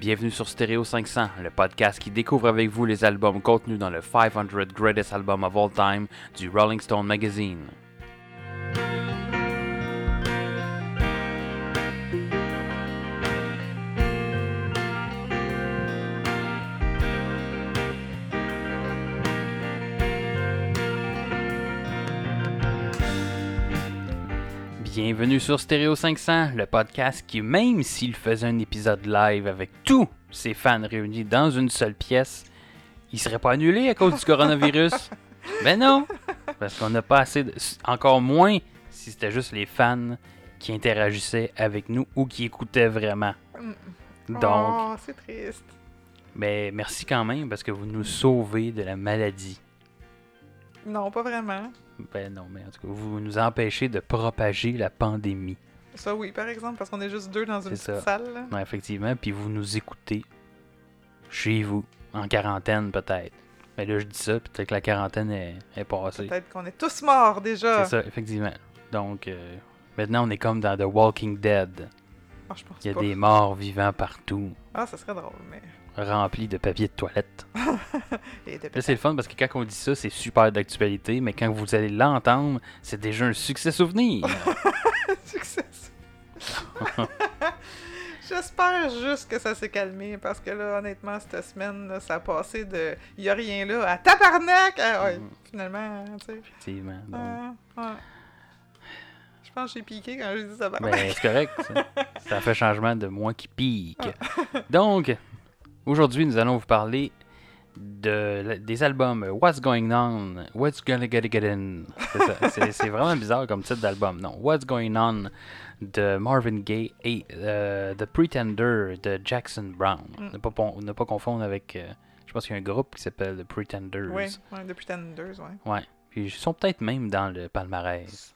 Bienvenue sur Stereo 500, le podcast qui découvre avec vous les albums contenus dans le 500 Greatest Albums of All Time du Rolling Stone Magazine. Bienvenue sur Stereo 500, le podcast qui, même s'il faisait un épisode live avec tous ses fans réunis dans une seule pièce, il serait pas annulé à cause du coronavirus. Ben non, parce qu'on n'a pas assez de... Encore moins si c'était juste les fans qui interagissaient avec nous ou qui écoutaient vraiment. Donc, oh, c'est triste. Mais merci quand même parce que vous nous sauvez de la maladie. Non, pas vraiment. Ben non, mais en tout cas, vous nous empêchez de propager la pandémie. Ça oui, par exemple, parce qu'on est juste deux dans une petite salle. Ouais, effectivement, puis vous nous écoutez chez vous, en quarantaine peut-être. Mais là, je dis ça, peut-être que la quarantaine est passée. Peut-être qu'on est tous morts déjà. C'est ça, effectivement. Donc, maintenant, on est comme dans The Walking Dead. Ah, je pense Il y a des morts vivants partout. Ah, ça serait drôle, mais... Rempli de papier de toilette. Là, c'est le fun parce que quand on dit ça, c'est super d'actualité, mais quand vous allez l'entendre, c'est déjà un succès souvenir. Succès souvenir. J'espère juste que ça s'est calmé parce que là, honnêtement, cette semaine, là, ça a passé de « il n'y a rien là » à « tabarnak » Finalement, tu sais. Effectivement. Donc... Je pense que j'ai piqué quand j'ai dit « tabarnak ». Ben, c'est correct. Ça fait changement de moi qui pique. Donc... Aujourd'hui, nous allons vous parler des albums What's Going On, What's Gonna Get In. C'est ça. C'est vraiment bizarre comme titre d'album. Non, What's Going On de Marvin Gaye et The Pretender de Jackson Browne. Ne pas confondre avec, je pense qu'il y a un groupe qui s'appelle The Pretenders. Oui, ouais, The Pretenders, oui. Ouais. Puis ils sont peut-être même dans le palmarès.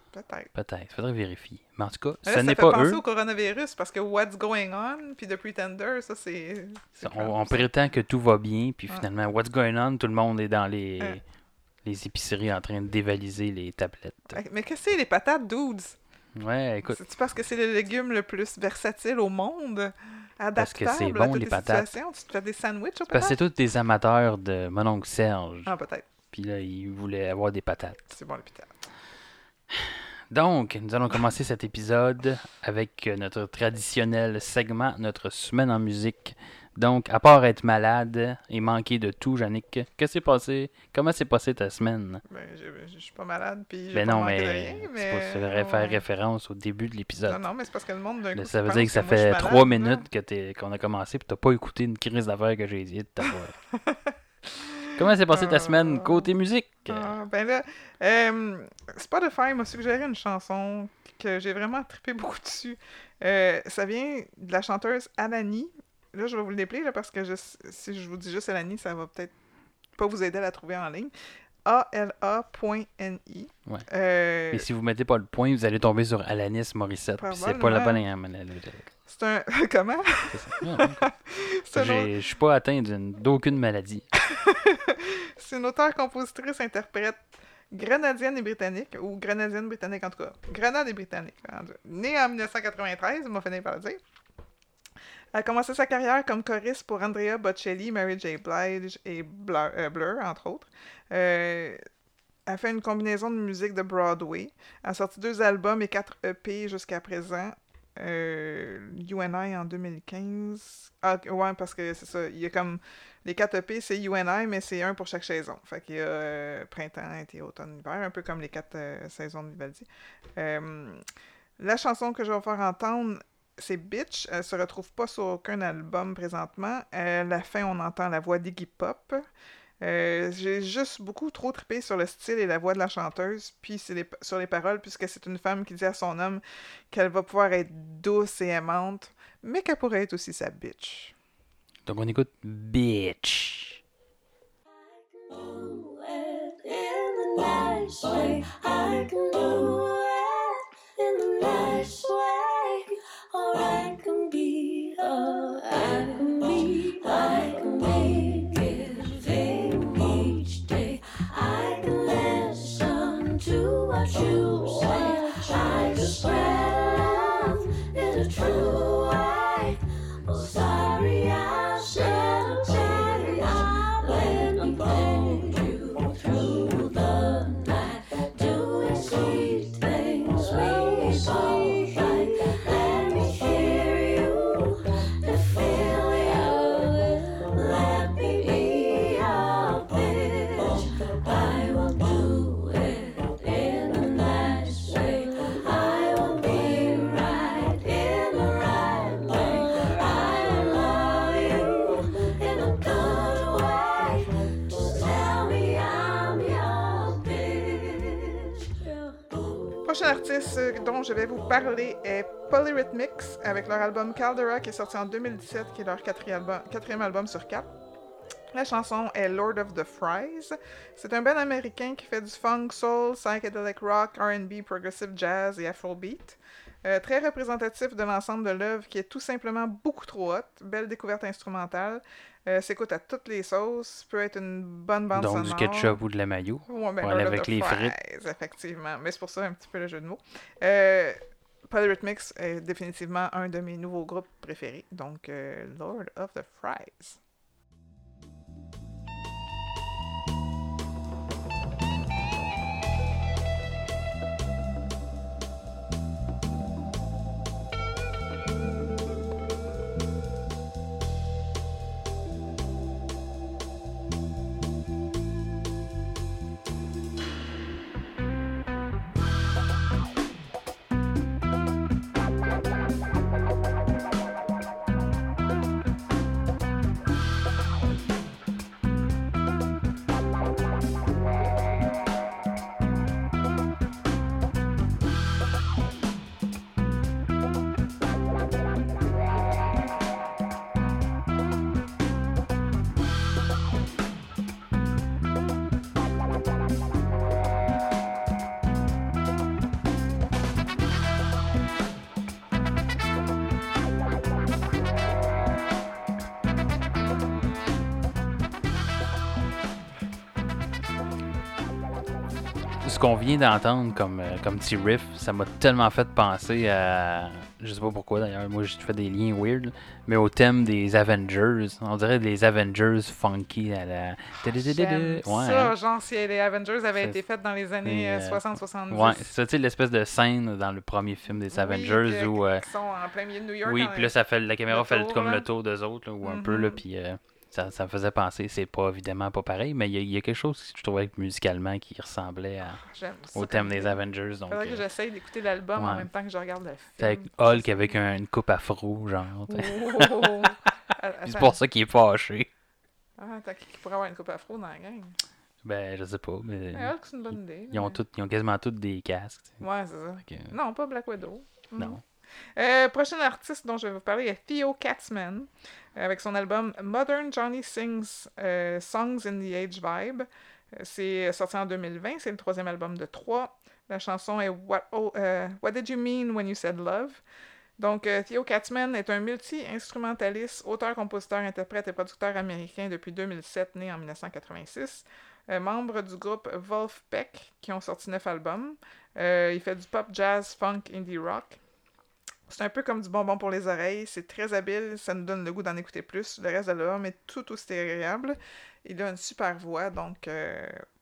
Peut-être. Faudrait vérifier. Mais en tout cas, là, ça n'est pas eux. Ça fait penser au coronavirus parce que What's Going On puis The Pretender, ça c'est on prétend que tout va bien puis finalement What's Going On, tout le monde est dans les épiceries en train de dévaliser les tablettes. Mais qu'est-ce que c'est les patates, dudes? Ouais, écoute. C'est-tu parce que c'est le légume le plus versatile au monde? Adaptable parce que c'est bon, à toutes les patates. Situations? Tu te fais des sandwichs aux patates? Parce que c'est tous des amateurs de mon oncle Serge. Ah, peut-être. Puis là, il voulait avoir des patates. C'est bon, les patates. Donc, nous allons commencer cet épisode avec notre traditionnel segment, notre semaine en musique. Donc, à part être malade et manquer de tout, Yannick, qu'est-ce qui s'est passé? Comment s'est passée ta semaine? Ben, je suis pas malade, puis j'ai pas manqué de rien. Mais c'est pour faire référence au début de l'épisode. Non, mais c'est parce que le monde d'un coup... Ça veut dire que ça fait 3 minutes qu'on a commencé, puis t'as pas écouté une crise d'affaires que j'ai essayé de t'avoir. Comment s'est passée ta semaine côté musique? Ben là, Spotify m'a suggéré une chanson que j'ai vraiment trippé beaucoup dessus. Ça vient de la chanteuse Alani. Là, je vais vous l'épeler parce que si je vous dis juste Alani, ça va peut-être pas vous aider à la trouver en ligne. ALA.NI. Ouais. Et si vous mettez pas le point, vous allez tomber sur Alanis Morissette. Puis c'est pas la bonne C'est un... Comment? C'est ça. Non, je suis pas atteint d'aucune maladie. C'est une auteure-compositrice-interprète grenadienne et britannique, ou grenadienne-britannique en tout cas. Grenade et britannique. Née en 1993, on va finir par le dire. Elle a commencé sa carrière comme choriste pour Andrea Bocelli, Mary J. Blige et Blur, entre autres. Elle fait une combinaison de musique de Broadway. Elle a sorti 2 albums et 4 EP jusqu'à présent. You and I en 2015. Ah, ouais, parce que c'est ça. Il y a comme... Les 4 EP, c'est You and I, mais c'est un pour chaque saison. Fait qu'il y a printemps, été, automne, hiver, un peu comme les 4 saisons de Vivaldi. La chanson que je vais vous faire entendre... C'est Bitch, elle se retrouve pas sur aucun album présentement. À la fin, on entend la voix d'Iggy Pop. J'ai juste beaucoup trop trippé sur le style et la voix de la chanteuse, puis sur les paroles, puisque c'est une femme qui dit à son homme qu'elle va pouvoir être douce et aimante, mais qu'elle pourrait être aussi sa bitch. Donc on écoute Bitch. Or I can be, or I can be, I can make it vain each day. I can listen to what you say. I can spread love in a true way. Oh, sorry, I artiste dont je vais vous parler est Polyrhythmics, avec leur album Caldera, qui est sorti en 2017, qui est leur quatrième album sur 4. La chanson est Lord of the Fries. C'est un band américain qui fait du funk, soul, psychedelic rock, R&B, progressive jazz et afrobeat. Très représentatif de l'ensemble de l'œuvre qui est tout simplement beaucoup trop haute. Belle découverte instrumentale. S'écoute à toutes les sauces. Peut être une bonne bande sonore. Donc du ketchup ou de la mayo. Ouais, ben, voilà, avec les frites. Effectivement. Mais c'est pour ça un petit peu le jeu de mots. Polyrhythmics est définitivement un de mes nouveaux groupes préférés. Donc Lord of the Fries. Qu'on vient d'entendre comme petit riff, ça m'a tellement fait penser à, je sais pas pourquoi d'ailleurs, moi je fais des liens weird, mais au thème des Avengers, on dirait des Avengers funky à la... ça, genre si les Avengers avaient été faites dans les années 60-70. Ouais, c'est ça, tu sais, l'espèce de scène dans le premier film des Avengers où... ils sont en plein milieu de New York. Oui, puis là, ça fait, la caméra fait comme le tour d'eux autres, là, ou un peu, là, puis... Ça me faisait penser, c'est pas évidemment pas pareil, mais il y a quelque chose que je trouvais musicalement qui ressemblait au thème des Avengers. Il faudrait que j'essaye d'écouter l'album en même temps que je regarde le film. C'est avec Hulk avec une coupe afro, genre. Oh. C'est pour ça qu'il est fâché. Ah, t'as qui pourrait avoir une coupe afro dans la gang? Ben, je sais pas. Mais Hulk, c'est une bonne idée. Ils ont quasiment tous des casques. T'sais. Ouais, c'est ça. Okay. Non, pas Black Widow. Non. Prochain artiste dont je vais vous parler est Theo Katzman, avec son album Modern Johnny Sings Songs in the Age Vibe. C'est sorti en 2020, c'est le troisième album de 3. La chanson est What Did You Mean When You Said Love? Donc, Theo Katzman est un multi-instrumentaliste, auteur, compositeur, interprète et producteur américain depuis 2007, né en 1986. Membre du groupe Wolfpack, qui ont sorti 9 albums. Il fait du pop, jazz, funk, indie rock. C'est un peu comme du bonbon pour les oreilles, c'est très habile, ça nous donne le goût d'en écouter plus. Le reste de l'album est tout aussi agréable. Il a une super voix, donc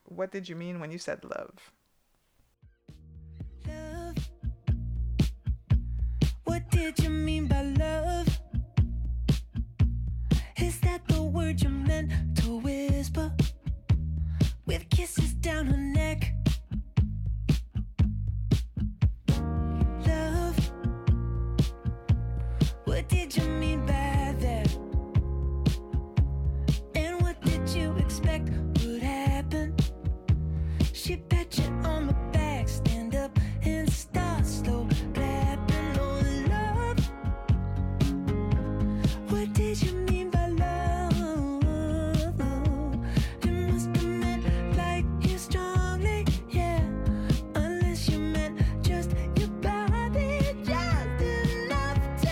What Did You Mean When You Said Love? Love. What did you mean by love? Is that the word you meant to whisper? With kisses down her neck. What did you mean by that? And what did you expect would happen? She pat you on the back, stand up and start slow clapping. Oh, love, what did you mean by love? You must have meant like you strongly, yeah. Unless you meant just your body, just enough to.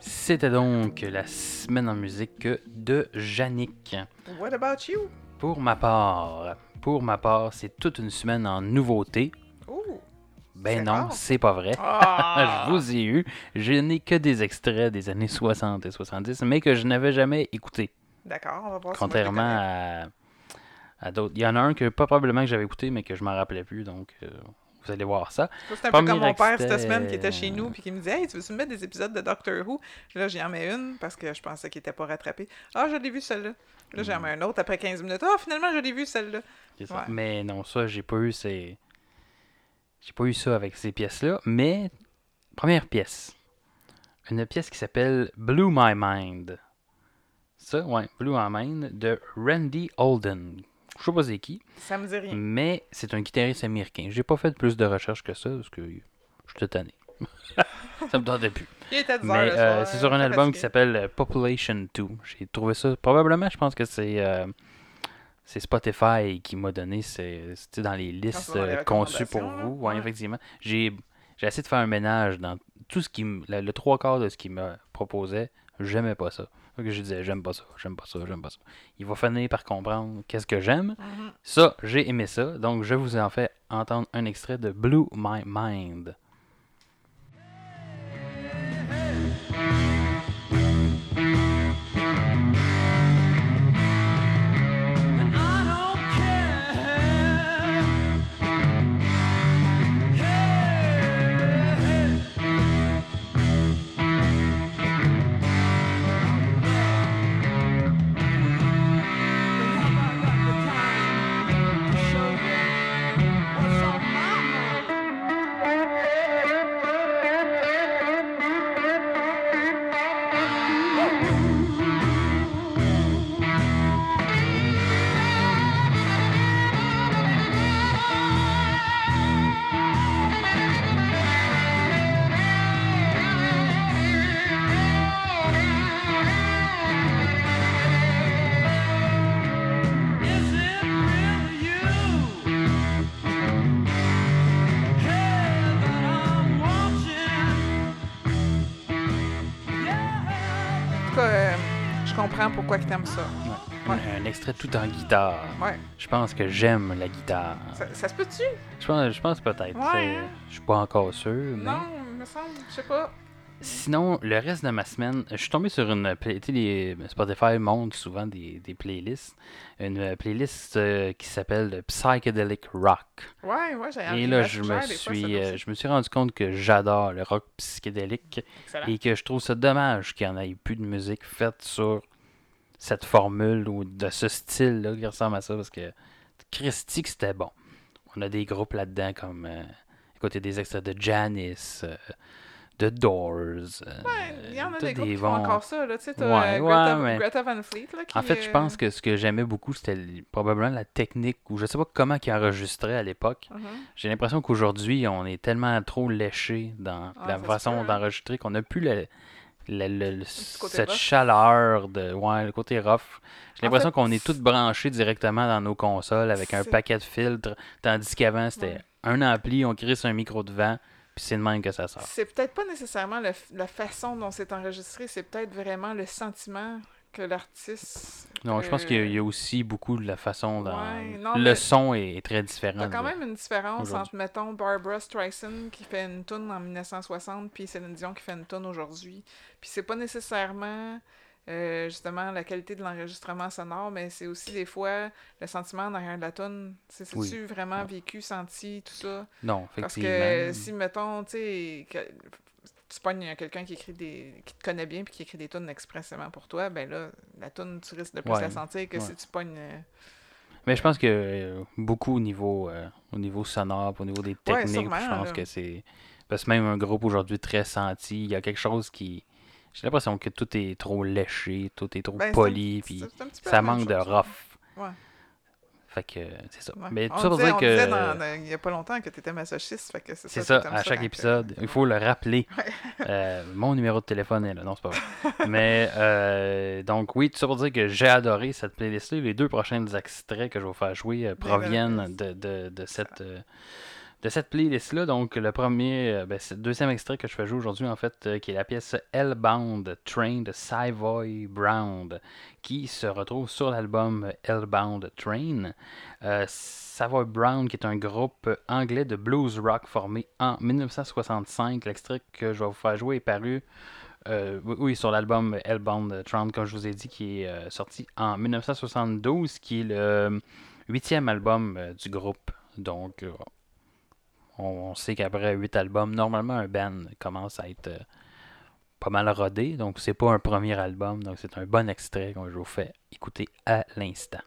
C'était donc la semaine en musique de Yannick. What about you? Pour ma part, c'est toute une semaine en nouveautés. Ben non, c'est pas vrai. Je vous ai eu. Je n'ai que des extraits des années 60 et 70, mais que je n'avais jamais écouté. D'accord, on va voir. Contrairement à d'autres. Il y en a un que probablement que j'avais écouté, mais que je m'en rappelais plus, donc... Vous allez voir ça. C'est un peu comme mon père cette semaine qui était chez nous puis qui me disait « Hey, tu veux-tu me mettre des épisodes de Doctor Who? » Là, j'y en mets une parce que je pensais qu'il n'était pas rattrapé. « Ah, je l'ai vu celle-là. » Là, j'en mets un autre après 15 minutes. « Ah, finalement, je l'ai vu celle-là. » Mais non, ça, j'ai pas eu. J'ai pas eu ça avec ces pièces-là, mais première pièce. Une pièce qui s'appelle Blue My Mind. Ça, ouais, Blue My Mind de Randy Holden. Je sais pas c'est qui. Ça me dit rien. Mais c'est un guitariste américain. J'ai pas fait plus de recherches que ça parce que je suis tanné. Ça me tentait plus. Il était bizarre, mais c'est sur un album fatigué qui s'appelle Population 2. J'ai trouvé ça probablement, je pense que c'est Spotify qui m'a donné, c'était dans les listes conçues pour vous. Ouais, effectivement. J'ai essayé de faire un ménage dans tout ce qui le 3/4 de ce qu'il me proposait. J'aimais pas ça. Donc je disais j'aime pas ça. Il va finir par comprendre qu'est-ce que j'aime. Mm-hmm. Ça, j'ai aimé ça. Donc je vous en fais entendre un extrait de Blue My Mind. Pourquoi que t'aimes ça? Ouais. Un extrait tout en guitare. Ouais. Je pense que j'aime la guitare. Ça se peut-tu? Je pense peut-être. Ouais. Je suis pas encore sûr. Mais... Non, il me semble, je sais pas. Sinon, le reste de ma semaine, je suis tombé sur une playlist. Spotify montre souvent des playlists. Une playlist qui s'appelle Psychedelic Rock. Ouais, j'ai envie. Et là, je me suis rendu compte que j'adore le rock psychédélique. Excellent. Et que je trouve ça dommage qu'il n'y en ait plus de musique faite sur cette formule ou de ce style-là qui ressemble à ça, parce que Christy, c'était bon. On a des groupes là-dedans comme écoutez, des extraits de Janis, The Doors. Ouais, il y en a des groupes qui font encore ça. Tu sais, t'as Greta Van Fleet. Là, qui, en fait, je pense que ce que j'aimais beaucoup, c'était probablement la technique, ou je sais pas comment ils enregistraient à l'époque. Mm-hmm. J'ai l'impression qu'aujourd'hui, on est tellement trop léché dans la façon d'enregistrer qu'on n'a plus cette rough chaleur de le côté rough. J'ai l'impression qu'on est tous branchés directement dans nos consoles avec un paquet de filtres, tandis qu'avant c'était un ampli, on crisse un micro devant, puis c'est de même que ça sort. C'est peut-être pas nécessairement la façon dont c'est enregistré, c'est peut-être vraiment le sentiment que l'artiste... Non, je pense qu'il y a aussi beaucoup de la façon dont le son est très différent. Il y a quand même une différence entre, mettons, Barbra Streisand qui fait une toune en 1960 puis Céline Dion qui fait une toune aujourd'hui. Puis c'est pas nécessairement, justement, la qualité de l'enregistrement sonore, mais c'est aussi des fois le sentiment derrière la toune. C'est-tu vraiment vécu, senti, tout ça? Non, effectivement. Parce que si, mettons, tu sais... Tu pognes quelqu'un qui te connaît bien puis qui écrit des tunes expressément pour toi, ben là, la tune, tu risques de plus la sentir que si tu pognes... Mais je pense que beaucoup au niveau sonore, au niveau des techniques, sûrement, je pense que c'est... Parce que même un groupe aujourd'hui très senti, il y a quelque chose qui... J'ai l'impression que tout est trop léché, tout est trop poli, puis ça manque de rough. Ouais. Fait que c'est ça. Ouais. Mais tout on ça pour dire que. Il n'y a pas longtemps que tu étais masochiste. Fait que c'est ça à chaque épisode. Il faut le rappeler. Ouais. Mon numéro de téléphone est là. Non, c'est pas vrai. Mais donc, oui, tout ça pour dire que j'ai adoré cette playlist-là. Les deux prochains extraits que je vais vous faire jouer proviennent de cette playlist-là. Donc, le premier, c'est le deuxième extrait que je fais jouer aujourd'hui, en fait, qui est la pièce Hellbound Train de Savoy Brown, qui se retrouve sur l'album Hellbound Train. Savoy Brown, qui est un groupe anglais de blues rock formé en 1965. L'extrait que je vais vous faire jouer est paru sur l'album Hellbound Train, comme je vous ai dit, qui est sorti en 1972, qui est le 8e album du groupe. Donc, on sait qu'après 8 albums, normalement, un band commence à être pas mal rodé. Donc, c'est pas un premier album. Donc, c'est un bon extrait qu'on vous fait écouter à l'instant.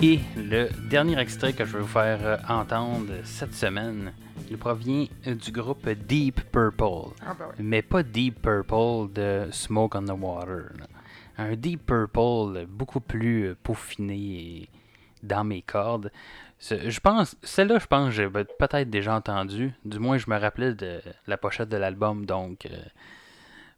Et le dernier extrait que je vais vous faire entendre cette semaine, il provient du groupe Deep Purple. Ah ben oui. Mais pas Deep Purple de Smoke on the Water. Là. Un Deep Purple beaucoup plus peaufiné et dans mes cordes. Je pense, celle-là, je pense que j'ai peut-être déjà entendu. Du moins, je me rappelais de la pochette de l'album, donc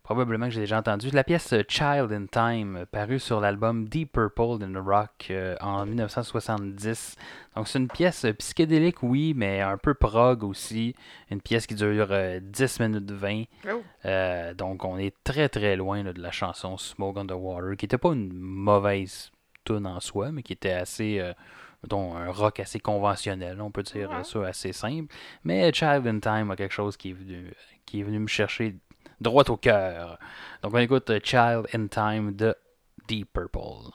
probablement que j'ai déjà entendu. La pièce Child in Time, parue sur l'album Deep Purple in the Rock en 1970. Donc, c'est une pièce psychédélique, oui, mais un peu prog aussi. Une pièce qui dure 10 minutes 20. Oh. Donc, on est très, très loin là, de la chanson Smoke on the Water, qui n'était pas une mauvaise tune en soi, mais qui était assez... donc un rock assez conventionnel, on peut dire ça, assez simple. Mais Child in Time a quelque chose qui est venu me chercher droit au cœur. Donc on écoute Child in Time de Deep Purple.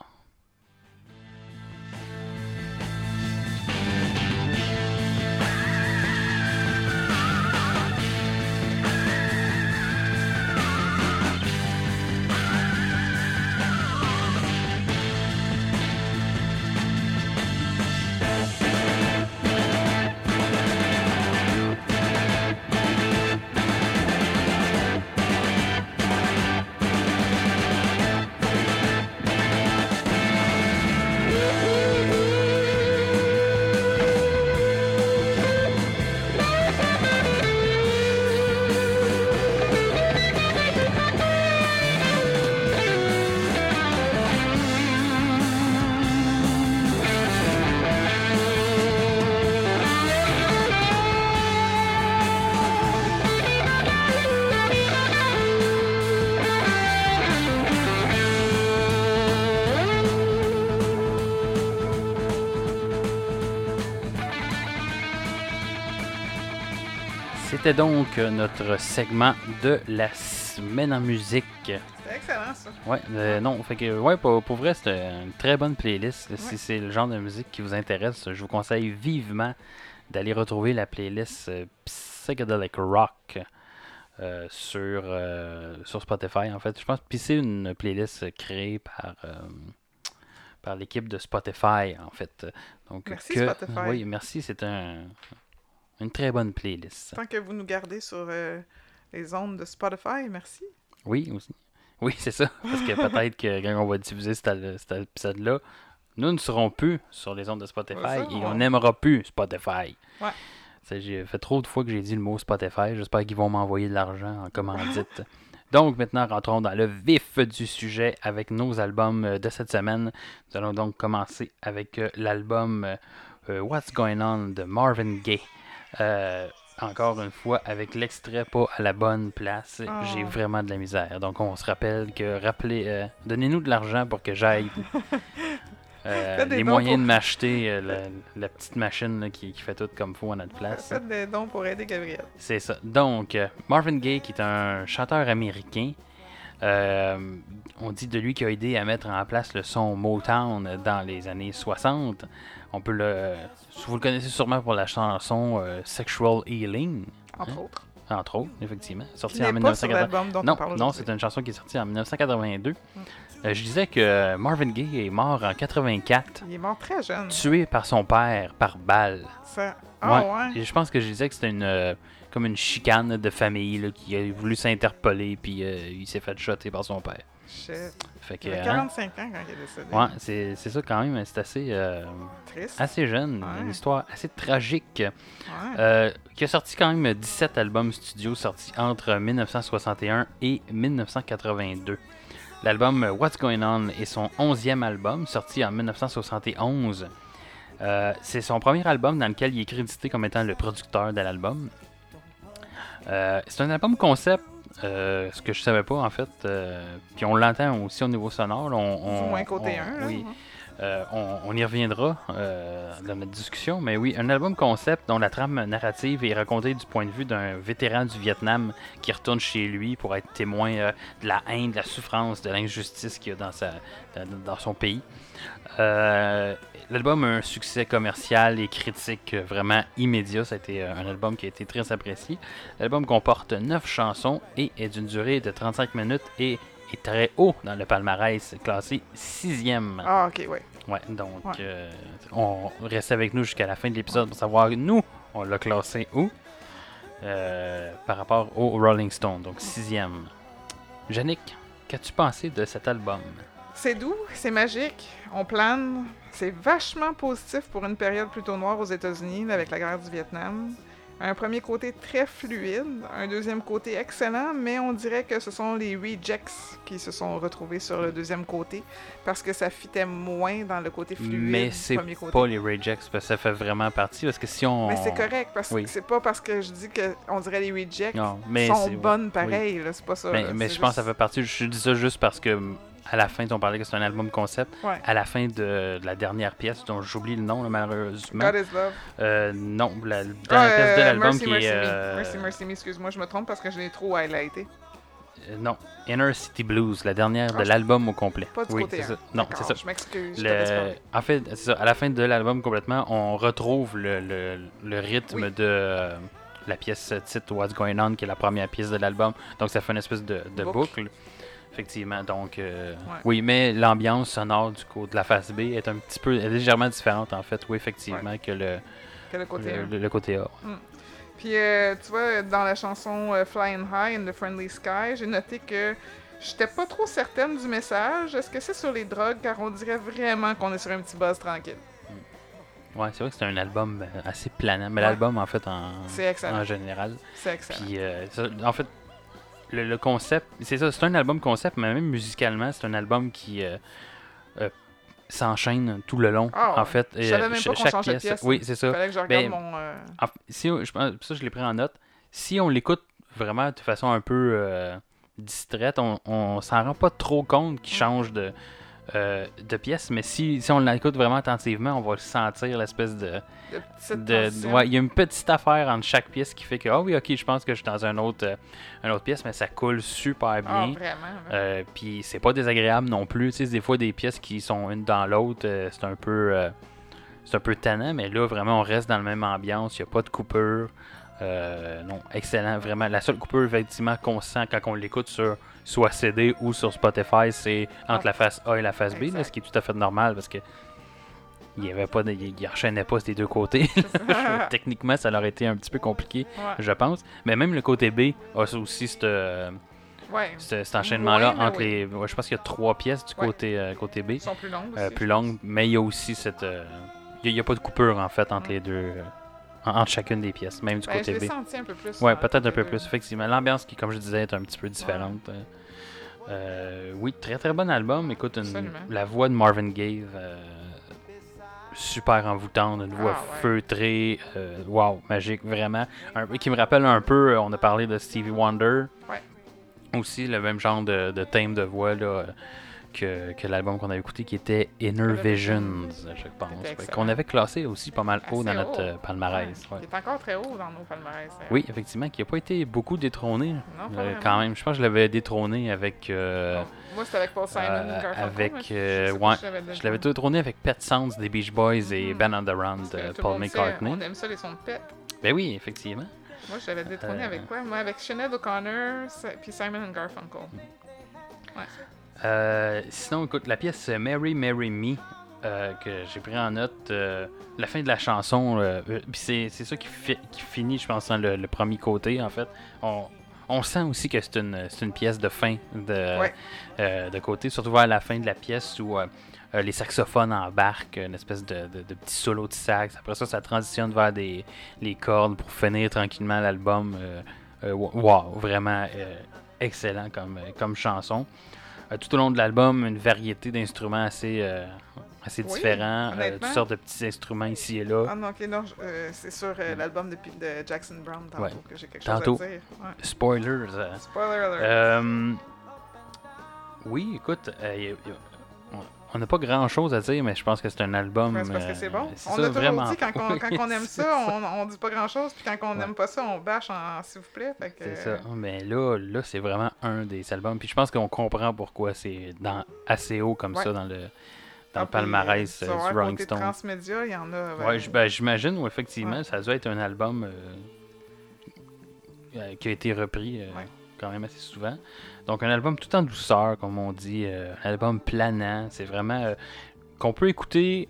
C'était donc notre segment de la semaine en musique. C'était excellent, ça. Ouais, non, fait que, ouais, pour vrai, c'était une très bonne playlist. Ouais. Si c'est le genre de musique qui vous intéresse, je vous conseille vivement d'aller retrouver la playlist Psychedelic Rock sur Spotify, en fait. Je pense que c'est une playlist créée par l'équipe de Spotify, en fait. Donc, merci, Spotify. Oui, merci, c'est une très bonne playlist. Tant que vous nous gardez sur les ondes de Spotify, merci. Oui, aussi. Oui, c'est ça. Parce que peut-être que quand on va diffuser cet épisode-là, nous ne serons plus sur les ondes de Spotify et on n'aimera plus Spotify. Ouais. Ça, j'ai fait trop de fois que j'ai dit le mot Spotify. J'espère qu'ils vont m'envoyer de l'argent en commandite. Donc, maintenant, rentrons dans le vif du sujet avec nos albums de cette semaine. Nous allons donc commencer avec l'album What's Going On de Marvin Gaye. Encore une fois, avec l'extrait pas à la bonne place, j'ai vraiment de la misère. Donc, on se rappelle que donnez-nous de l'argent pour que j'aille les moyens de m'acheter la petite machine là, qui fait tout comme faut à notre place. Faites des dons pour aider Gabriel. C'est ça. Donc, Marvin Gaye, qui est un chanteur américain, on dit de lui qu'il a aidé à mettre en place le son Motown dans les années 60. On peut vous le connaissez sûrement pour la chanson Sexual Healing. Entre autres, effectivement. Sortie en 1982. Non, c'est une chanson qui est sortie en 1982. Je disais que Marvin Gaye est mort en 84. Il est mort très jeune. Tué par son père, par balle. Ouais. Et je pense que je disais que c'était comme une chicane de famille là, qui a voulu s'interpeller, puis il s'est fait shotter par son père. Shit. Fait que, il avait 45 ans quand il est décédé. Ouais, c'est ça quand même. C'est assez, triste. Assez jeune. Ouais. Une histoire assez tragique. Ouais. Qui a sorti quand même 17 albums studio sortis entre 1961 et 1982. L'album What's Going On est son 11e album, sorti en 1971. C'est son premier album dans lequel il est crédité comme étant le producteur de l'album. C'est un album concept, ce que je savais pas en fait. Puis on l'entend aussi au niveau sonore. Au moins côté 1. Oui. On y reviendra dans notre discussion, mais oui, un album concept dont la trame narrative est racontée du point de vue d'un vétéran du Vietnam qui retourne chez lui pour être témoin de la haine, de la souffrance, de l'injustice qu'il y a dans son pays. L'album a un succès commercial et critique vraiment immédiat. Ça a été un album qui a été très apprécié. L'album comporte 9 chansons et est d'une durée de 35 minutes et est très haut dans le palmarès, classé 6e. Ah, ok, oui. Ouais, donc ouais. On reste avec nous jusqu'à la fin de l'épisode pour savoir, nous, on l'a classé où par rapport au Rolling Stone, donc 6e. Jannick, qu'as-tu pensé de cet album? C'est doux, c'est magique, on plane, c'est vachement positif pour une période plutôt noire aux États-Unis avec la guerre du Vietnam. Un premier côté très fluide, un deuxième côté excellent, mais on dirait que ce sont les rejects qui se sont retrouvés sur le deuxième côté parce que ça fitait moins dans le côté fluide. Mais c'est pas les rejects parce que ça fait vraiment partie parce que si on. Mais c'est correct parce que c'est pas parce que je dis que on dirait les rejects non, mais sont bonnes pareilles, oui. C'est pas ça. Mais je pense que ça fait partie. Je dis ça juste parce que à la fin, on parlait que c'est un album concept. Ouais. À la fin de la dernière pièce, dont j'oublie le nom, là, malheureusement. God is Love. Non, la dernière pièce de l'album Mercy, qui Mercy est... Mercy Me, excuse-moi, je me trompe parce que je l'ai trop highlighté. Non, Inner City Blues, la dernière de l'album au complet. Pas du côté c'est ça. Non, c'est ça. Je m'excuse. En fait, c'est ça. À la fin de l'album complètement, on retrouve le rythme de... la pièce titre What's Going On, qui est la première pièce de l'album. Donc, ça fait une espèce de boucle. Effectivement, donc oui, mais l'ambiance sonore du coup de la face B est un petit peu légèrement différente en fait, oui effectivement que le côté A. Le côté A. Mm. Puis tu vois dans la chanson Flying High in the Friendly Sky, j'ai noté que j'étais pas trop certaine du message. Est-ce que c'est sur les drogues car on dirait vraiment qu'on est sur un petit buzz tranquille. Ouais, c'est vrai que c'est un album assez planant, mais l'album en fait en général. C'est excellent. Puis en fait le concept, c'est ça, c'est un album concept, mais même musicalement, c'est un album qui s'enchaîne tout le long, en fait. Je savais même pas qu'on change de pièce. Oui, c'est ça. Il fallait que je regarde mon... ça, je l'ai pris en note. Si on l'écoute vraiment de façon un peu distraite, on s'en rend pas trop compte qu'il change de pièce, mais si on l'écoute vraiment attentivement, on va sentir l'espèce de... il y a une petite affaire entre chaque pièce qui fait que je pense que je suis dans une autre pièce, mais ça coule super bien. Puis c'est pas désagréable non plus. Tu sais, des fois des pièces qui sont une dans l'autre, c'est un peu tannant, mais là vraiment on reste dans la même ambiance, il n'y a pas de coupure. Non, excellent, vraiment. La seule coupure effectivement qu'on sent quand on l'écoute sur soit CD ou sur Spotify, c'est entre la face A et la face B, là, ce qui est tout à fait normal parce que il enchaînait pas ces deux côtés. Techniquement, ça leur été un petit peu compliqué, je pense. Mais même le côté B a aussi cet enchaînement-là entre les. Ouais, je pense qu'il y a 3 pièces du côté B. Elles sont plus longues. Plus longues, mais il y a aussi cette. Il n'y a pas de coupure en fait entre les deux. Entre chacune des pièces, même du côté B. Je l'ai senti un peu plus. Oui, peut-être un peu plus, effectivement. L'ambiance qui, comme je disais, est un petit peu différente. Oui, très très bon album. Écoute, la voix de Marvin Gaye, super envoûtante, une voix feutrée, wow, magique, vraiment. Qui me rappelle un peu, on a parlé de Stevie Wonder. Ouais. Aussi, le même genre de thème de voix là, que l'album qu'on a écouté qui était Inner Visions, je pense. Qu'on avait classé aussi pas mal haut dans notre palmarès. Ouais. Il est encore très haut dans nos palmarès. Oui, effectivement, qui n'a pas été beaucoup détrôné. Non, quand même. Je pense que je l'avais détrôné avec... moi, c'était avec Paul Simon je l'avais tout détrôné avec Pet Sounds des Beach Boys et Band on the Run de Paul McCartney. On aime ça, les sons de Pet. Ben oui, effectivement. Moi, je l'avais détrôné avec quoi? Moi, avec Sinead O'Connor puis Simon and Garfunkel. Ouais. Sinon, écoute, la pièce Mary, Mary Me que j'ai pris en note, la fin de la chanson, pis c'est ça qui finit, je pense, dans le premier côté, en fait. On sent aussi que c'est une pièce de fin de côté, surtout vers la fin de la pièce où les saxophones embarquent, une espèce de petit solo de sax. Après ça, ça transitionne vers les cordes pour finir tranquillement l'album. Wow, vraiment excellent comme chanson. Tout au long de l'album, une variété d'instruments assez différents. Toutes sortes de petits instruments ici et là. Ah non, c'est sur l'album de Jackson Browne tantôt que j'ai quelque chose à dire. Ouais. Spoilers. Spoiler alert. Oui, écoute, on n'a pas grand-chose à dire, mais je pense que c'est un album... Ouais, c'est parce que c'est bon. C'est on a toujours dit, quand on aime ça, on dit pas grand-chose, puis quand on aime pas ça, on bâche en s'il vous plaît. Fait que... C'est ça. Mais là, c'est vraiment un des albums. Puis je pense qu'on comprend pourquoi c'est assez haut comme ça dans le palmarès du Rolling Stone. Transmédia, il y en a... j'imagine, effectivement, ça doit être un album qui a été repris quand même assez souvent. Donc, un album tout en douceur, comme on dit, un album planant. C'est vraiment qu'on peut écouter.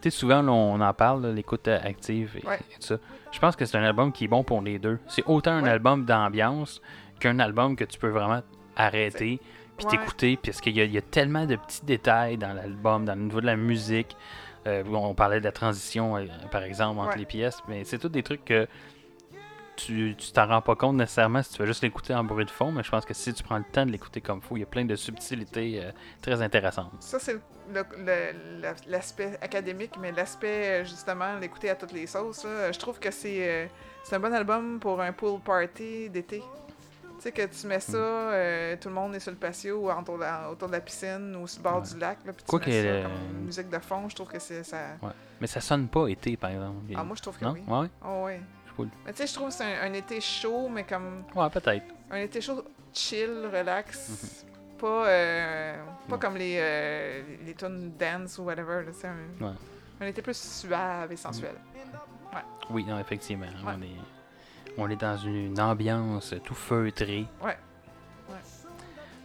Tu sais, souvent, là, on en parle, là, l'écoute active et tout ça. Je pense que c'est un album qui est bon pour les deux. C'est autant un album d'ambiance qu'un album que tu peux vraiment arrêter puis t'écouter. Parce qu'il y a tellement de petits détails dans l'album, dans le niveau de la musique. On parlait de la transition, par exemple, entre les pièces. Mais c'est tous des trucs que tu t'en rends pas compte nécessairement si tu veux juste l'écouter en bruit de fond. Mais je pense que si tu prends le temps de l'écouter comme il faut, il y a plein de subtilités très intéressantes. Ça, c'est l'aspect académique, mais l'aspect, justement, l'écouter à toutes les sauces, là, je trouve que c'est un bon album pour un pool party d'été. Tu sais, que tu mets ça, tout le monde est sur le patio ou autour de la piscine ou sur le bord du lac, là, puis tu mets ça comme une musique de fond, je trouve que c'est ça... Ouais. Mais ça sonne pas été, par exemple. Ah, moi, je trouve que non? Oui. Ouais. Oh, oui. Cool. Mais tu sais, je trouve que c'est un été chaud, mais comme... Ouais, peut-être. Un été chaud, chill, relax... Mm-hmm. Pas comme les tunes dance ou whatever. Là, c'est on était plus suave et sensuel. Ouais. Oui, non, effectivement. Ouais. On est dans une ambiance tout feutrée. Ouais.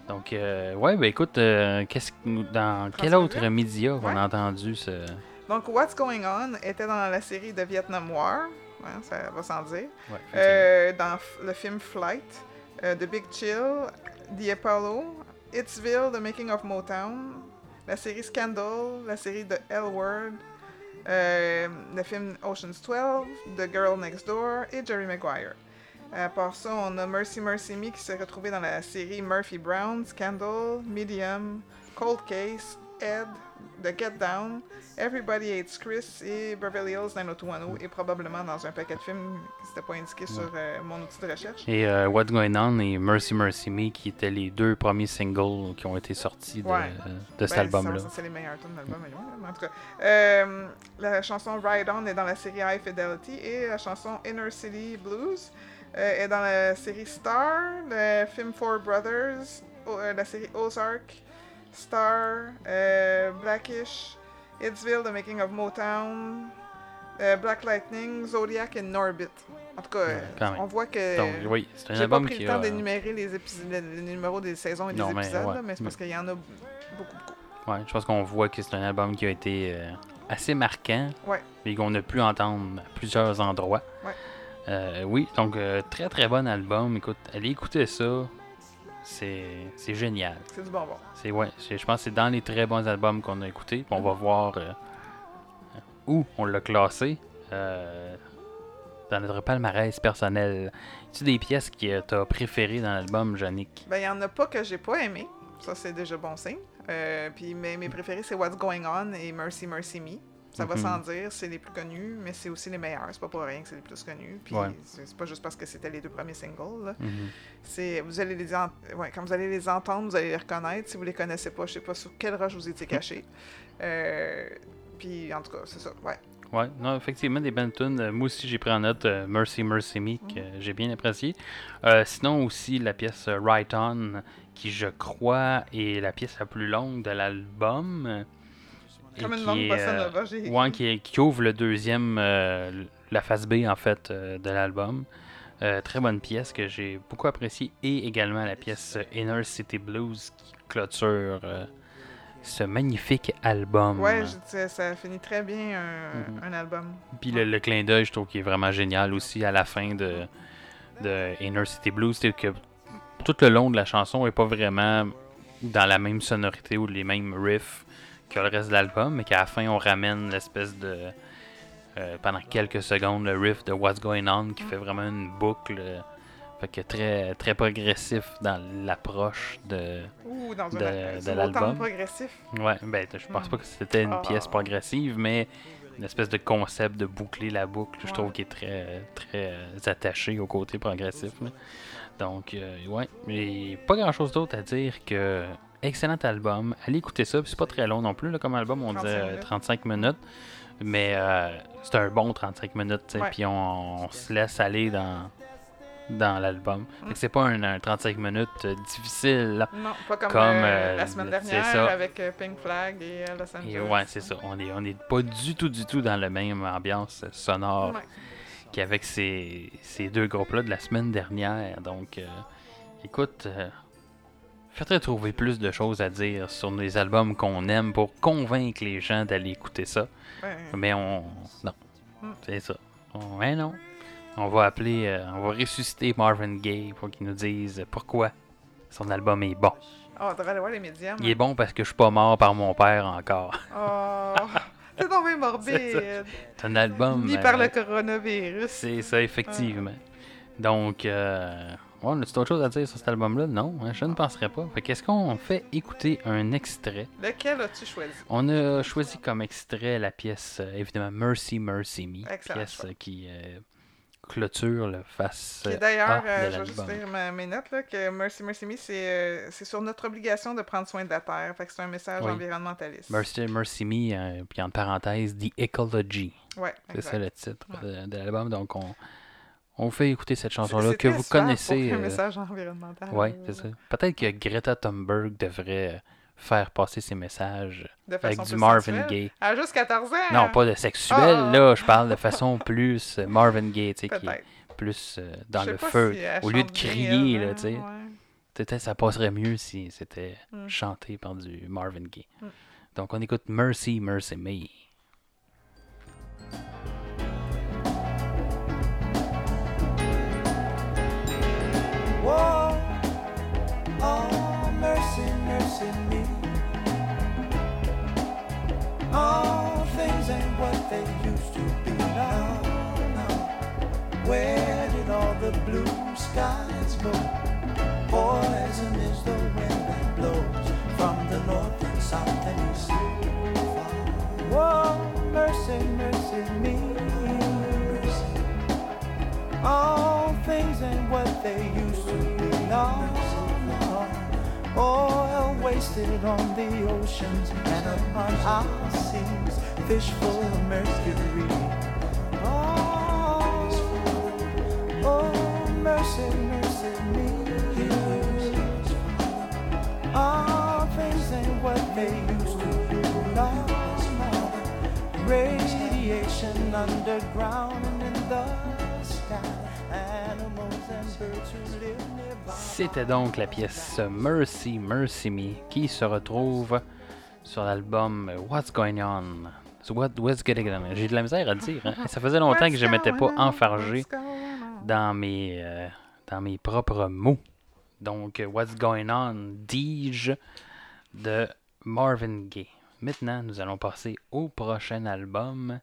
Donc, écoute, dans quel autre média on a entendu ce... Donc, What's Going On était dans la série de Vietnam War. Hein, ça va sans dire. Ouais, dans le film Flight, The Big Chill, The Apollo... Hitsville, The Making of Motown, la série Scandal, la série The L Word, le film Ocean's 12, The Girl Next Door et Jerry Maguire. À part ça, on a Mercy Mercy Me qui s'est retrouvée dans la série Murphy Brown, Scandal, Medium, Cold Case, Ed, The Get Down, Everybody Hates Chris et Beverly Hills 90210 et probablement dans un paquet de films qui n'était pas indiqué sur mon outil de recherche. Et What's Going On et Mercy Mercy Me qui étaient les deux premiers singles qui ont été sortis de cet album-là. C'est les meilleurs tunes de l'album, mais en tout cas. La chanson Ride On est dans la série High Fidelity et la chanson Inner City Blues est dans la série Star, le film Four Brothers, la série Ozark, Star, Blackish, Hitsville, The Making of Motown, Black Lightning, Zodiac et Norbit. En tout cas, on voit que donc, c'est un j'ai album pas pris le temps d'énumérer les numéros des saisons et des épisodes, mais c'est parce qu'il y en a beaucoup. Ouais, je pense qu'on voit que c'est un album qui a été assez marquant et qu'on a pu entendre à plusieurs endroits. Ouais. Donc très très bon album. Écoute, allez écouter ça. C'est génial. C'est du bonbon. Je pense que c'est dans les très bons albums qu'on a écoutés. On va voir où on l'a classé dans notre palmarès personnel. As-tu des pièces que t'as préférées dans l'album, Yannick? Ben, il y en a pas que j'ai pas aimé. Ça, c'est déjà bon signe. Puis mes préférés, c'est What's Going On et Mercy Mercy Me. Ça va sans dire, c'est les plus connus, mais c'est aussi les meilleurs. C'est pas pour rien que c'est les plus connus. Puis c'est pas juste parce que c'était les deux premiers singles. Là. Mm-hmm. Quand vous allez les entendre, vous allez les reconnaître. Si vous les connaissez pas, je sais pas sur quelle roche vous étiez caché. Puis en tout cas, c'est ça. Ouais. Ouais, non, effectivement, des bonnes tunes. Moi aussi, j'ai pris en note Mercy Mercy Me, que j'ai bien apprécié. Sinon, aussi, la pièce Right On, qui je crois est la pièce la plus longue de l'album. Comme une longue bossa nova, j'ai... Ouais, qui ouvre le deuxième, la face B, en fait, de l'album. Très bonne pièce que j'ai beaucoup appréciée. Et également la pièce Inner City Blues qui clôture ce magnifique album. Ouais, ça finit très bien un album. Puis le clin d'œil, je trouve qu'il est vraiment génial aussi à la fin de Inner City Blues. C'est que tout le long de la chanson n'est pas vraiment dans la même sonorité ou les mêmes riffs que le reste de l'album, mais qu'à la fin, on ramène l'espèce de... pendant quelques secondes, le riff de What's Going On qui fait vraiment une boucle. Fait que très, très progressif dans l'approche de l'album. Autant progressif. Ouais, ben je pense pas que c'était une pièce progressive, mais une espèce de concept de boucler la boucle, je trouve qu'il est très, très attaché au côté progressif. Là. Donc, et pas grand-chose d'autre à dire que... Excellent album. Allez écouter ça. Puis c'est pas très long non plus. Là, comme album, on disait 35 minutes. Mais c'est un bon 35 minutes. Puis on se laisse aller dans l'album. Fait que c'est pas un 35 minutes difficile. Non, pas comme la semaine dernière avec Pink Flag et Los Angeles. Et c'est ça. On est pas du tout dans la même ambiance sonore qu'avec ces deux groupes-là de la semaine dernière. Donc, écoute... Je vais trouver plus de choses à dire sur les albums qu'on aime pour convaincre les gens d'aller écouter ça. Mais on... Non. C'est ça. Mais non. On va appeler... on va ressusciter Marvin Gaye pour qu'il nous dise pourquoi son album est bon. Oh, on devrait aller voir les médias. Il est bon parce que je suis pas mort par mon père encore. Oh... C'est donc bien morbide. C'est un album... Ni par le coronavirus. C'est ça, effectivement. Donc, on a-tu autre chose à dire sur cet album-là? Non, hein, je ne penserais pas. Fait qu'est-ce qu'on fait écouter un extrait? Lequel as-tu choisi? On a choisi comme extrait la pièce, évidemment, Mercy, Mercy Me. Excellent pièce choix. Qui clôture le face A d'ailleurs, je vais juste dire mes notes, là, que Mercy, Mercy Me, c'est sur notre obligation de prendre soin de la Terre. Fait que c'est un message environnementaliste. Mercy, Mercy Me, puis en parenthèse, The Ecology. Ouais, c'est ça le titre de l'album. Donc, on fait écouter cette chanson-là que vous connaissez. C'est un message environnemental. Oui, c'est ça. Peut-être que Greta Thunberg devrait faire passer ses messages de façon avec du Marvin Gaye. À juste 14 ans? Non, pas de sexuel. Là, je parle de façon plus Marvin Gaye, tu sais, qui est plus dans le feu. Si au lieu de crier, là, tu sais. Peut-être ça passerait mieux si c'était chanté par du Marvin Gaye. Donc, on écoute Mercy, Mercy Me. Whoa, oh, mercy, mercy me. All things ain't what they used to be now, no. Where did all the blue skies go? Poison is the wind that blows from the north and south and east and far. Whoa, mercy, mercy me. All things ain't what they used to be, no, no. Oil wasted on the oceans and upon our seas, fish full of mercury. Oh, oh, mercy, mercy me. All things ain't what they used to be, no, no. Radiation underground and in the... C'était donc la pièce Mercy, Mercy Me qui se retrouve sur l'album What's Going On. What's Going On? J'ai de la misère à le dire. Hein? Ça faisait longtemps que je ne m'étais pas enfargé dans mes propres mots. Donc, What's Going On, dis-je, de Marvin Gaye. Maintenant, nous allons passer au prochain album.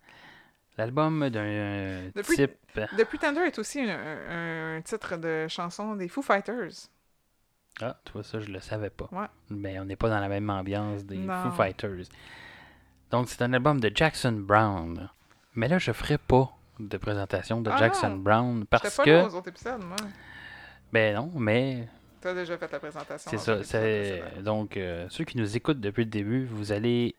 L'album d'un type... The Pretender est aussi un titre de chanson des Foo Fighters. Ah, tu vois, ça, je le savais pas. Ouais. Mais on n'est pas dans la même ambiance des Foo Fighters. Donc, c'est un album de Jackson Browne. Mais là, je ferai pas de présentation de Jackson Browne parce que... Je ferai pas aux autres épisodes, moi. Ben non, mais... Tu as déjà fait la présentation. C'est ça. C'est... Donc, ceux qui nous écoutent depuis le début, vous allez...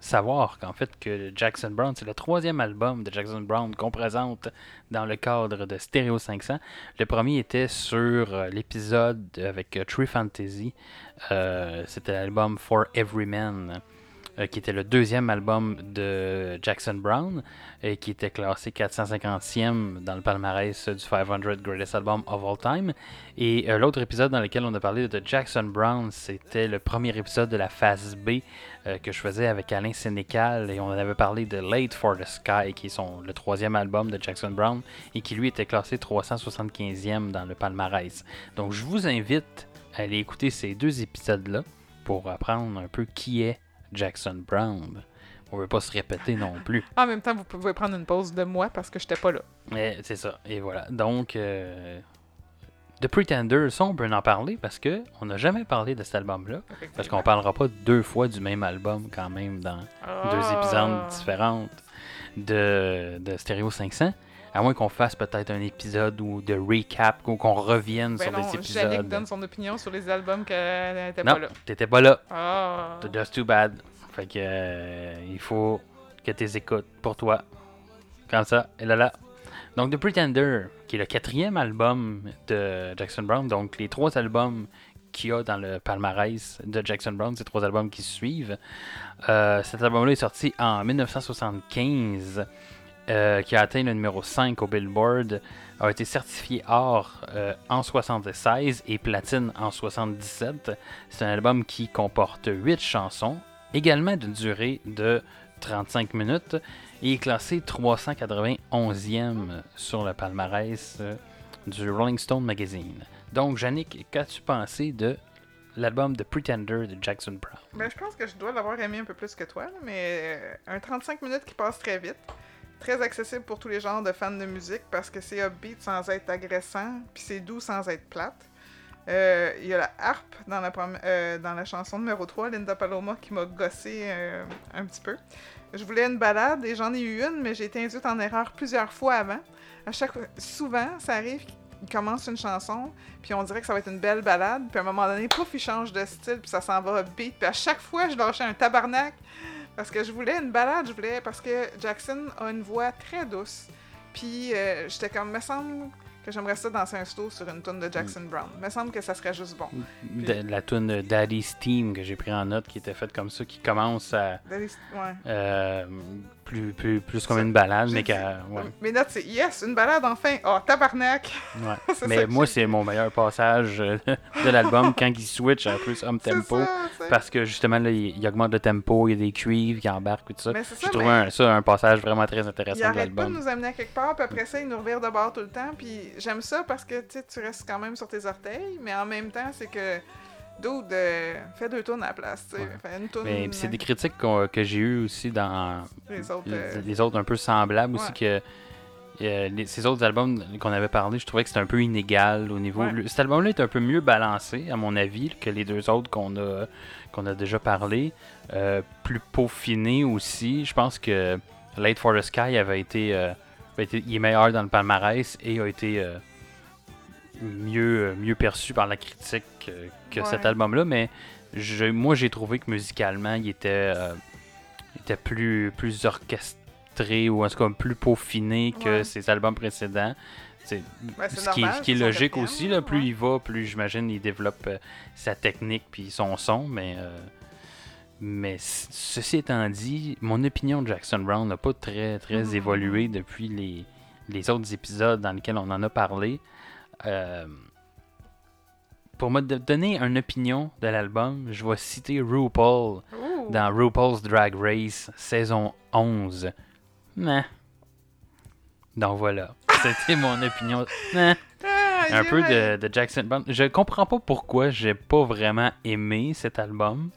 savoir qu'en fait que Jackson Browne, c'est le troisième album de Jackson Browne qu'on présente dans le cadre de Stereo 500. Le premier était sur l'épisode avec True Fantasy. C'était l'album For Every Man, qui était le deuxième album de Jackson Browne et qui était classé 450e dans le palmarès du 500 Greatest Album of All Time. Et l'autre épisode dans lequel on a parlé de Jackson Browne, c'était le premier épisode de la phase B que je faisais avec Alain Sénécal, et on avait parlé de Late for the Sky, qui est le troisième album de Jackson Browne et qui lui était classé 375e dans le palmarès. Donc je vous invite à aller écouter ces deux épisodes-là pour apprendre un peu qui est Jackson Browne. On ne veut pas se répéter non plus. En même temps, vous pouvez prendre une pause de moi parce que je n'étais pas là. Et c'est ça. Et voilà. Donc, The Pretenders, on peut en parler parce qu'on n'a jamais parlé de cet album-là. Parce qu'on ne parlera pas deux fois du même album quand même dans deux épisodes différents de Stereo 500. À moins qu'on fasse peut-être un épisode ou de recap, ou qu'on revienne sur des épisodes. Jannick donne son opinion sur les albums qu'elle n'était pas là. Non, t'étais pas là. Oh. Just too bad. Fait que il faut que tu les écoutes pour toi. Comme ça, et là. Donc The Pretender, qui est le quatrième album de Jackson Browne. Donc les trois albums qu'il y a dans le palmarès de Jackson Browne, ces trois albums qui suivent. Cet album-là est sorti en 1975. qui a atteint le numéro 5 au Billboard, a été certifié or en 1976 et platine en 1977. C'est un album qui comporte 8 chansons, également d'une durée de 35 minutes, et est classé 391e sur le palmarès du Rolling Stone Magazine. Donc, Yannick, qu'as-tu pensé de l'album The Pretender de Jackson Browne? Ben, je pense que je dois l'avoir aimé un peu plus que toi, mais un 35 minutes qui passe très vite, très accessible pour tous les genres de fans de musique parce que c'est upbeat sans être agressant, puis c'est doux sans être plate. Il y a la harpe dans la chanson numéro 3, Linda Paloma, qui m'a gossé un petit peu. Je voulais une balade et j'en ai eu une, mais j'ai été induite en erreur plusieurs fois avant. Souvent, ça arrive, il commence une chanson, puis on dirait que ça va être une belle balade, puis à un moment donné, pouf, il change de style, puis ça s'en va upbeat, puis à chaque fois, je lâchais un tabarnak parce que je voulais une balade, parce que Jackson a une voix très douce. Puis j'étais comme, me semble que j'aimerais ça danser un slow sur une tune de Jackson Browne. Me semble que ça serait juste bon. Puis, la tune de Daddy's Team que j'ai pris en note, qui était faite comme ça, qui commence à plus comme une balade, mais qu'à mes notes, c'est yes, une balade enfin. Oh, tabarnak. Ouais. Mais moi, c'est mon meilleur passage de l'album quand il switch à plus homme tempo. Parce que justement, là, il augmente le tempo, il y a des cuivres qui embarquent et tout ça. J'ai trouvé un passage vraiment très intéressant de l'album. Il arrête pas de nous amener à quelque part, puis après ça, il nous revire de bord tout le temps. Puis j'aime ça parce que tu restes quand même sur tes orteils, mais en même temps, c'est que dude, fais 2 tours à la place. Fais une tourne... Mais c'est des critiques que j'ai eues aussi dans les autres un peu semblables aussi que... ces autres albums qu'on avait parlé, je trouvais que c'était un peu inégal au niveau... Cet album-là est un peu mieux balancé, à mon avis, que les 2 autres qu'on a déjà parlé. Plus peaufiné aussi. Je pense que Late for the Sky il est meilleur dans le palmarès et a été mieux perçu par la critique que cet album-là. Mais j'ai trouvé que musicalement, il était plus orchestré, ou en tout cas plus peaufiné que ses albums précédents. Ce qui est logique aussi. Là, plus il va, plus j'imagine il développe sa technique puis son son. Mais ceci étant dit, mon opinion de Jackson Browne n'a pas très, très évolué depuis les autres épisodes dans lesquels on en a parlé. Pour me donner une opinion de l'album, je vais citer RuPaul dans RuPaul's Drag Race saison 11. Nah. Donc voilà, c'était mon opinion. Nah. Un peu de Jackson Browne. Je comprends pas pourquoi j'ai pas vraiment aimé cet album.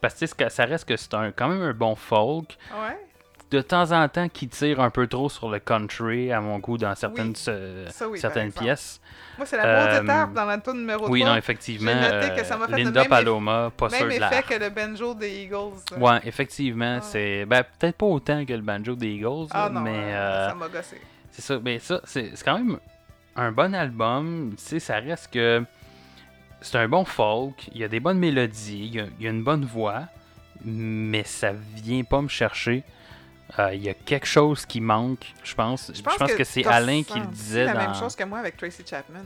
Parce que ça reste que c'est quand même un bon folk. Ouais. De temps en temps qui tire un peu trop sur le country à mon goût dans certaines pièces. Moi, c'est la grosse étape dans la tune numéro 3. Oui, non, effectivement. J'ai noté que ça m'a fait Linda Paloma, pas sûr de l'art. Même effet que le banjo des Eagles. Oui, effectivement. C'est peut-être pas autant que le banjo des Eagles. Ah non, mais, ça m'a gossé. C'est ça. Mais ça, c'est quand même un bon album. Tu sais, ça reste que c'est un bon folk. Il y a des bonnes mélodies. Il y a une bonne voix. Mais ça vient pas me chercher. Il y a quelque chose qui manque, je pense. Je pense que c'est Alain qui le disait. C'est la même chose que moi avec Tracy Chapman.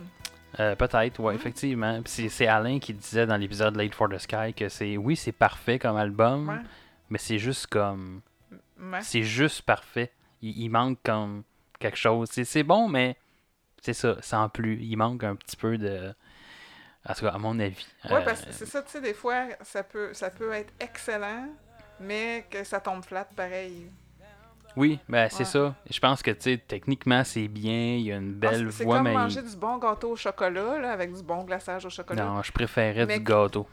Peut-être, oui, effectivement. Puis c'est Alain qui disait dans l'épisode Late for the Sky que c'est parfait comme album, mais c'est juste comme... C'est juste parfait. Il manque comme quelque chose. C'est bon, mais c'est ça, sans plus. Il manque un petit peu de... En tout cas, à mon avis. Oui, parce que c'est ça, tu sais, des fois, ça peut être excellent, mais que ça tombe flat pareil. Oui, c'est ça. Je pense que techniquement, c'est bien. Il y a une belle voix. C'est comme manger du bon gâteau au chocolat, là, avec du bon glaçage au chocolat. Non, je préférais du gâteau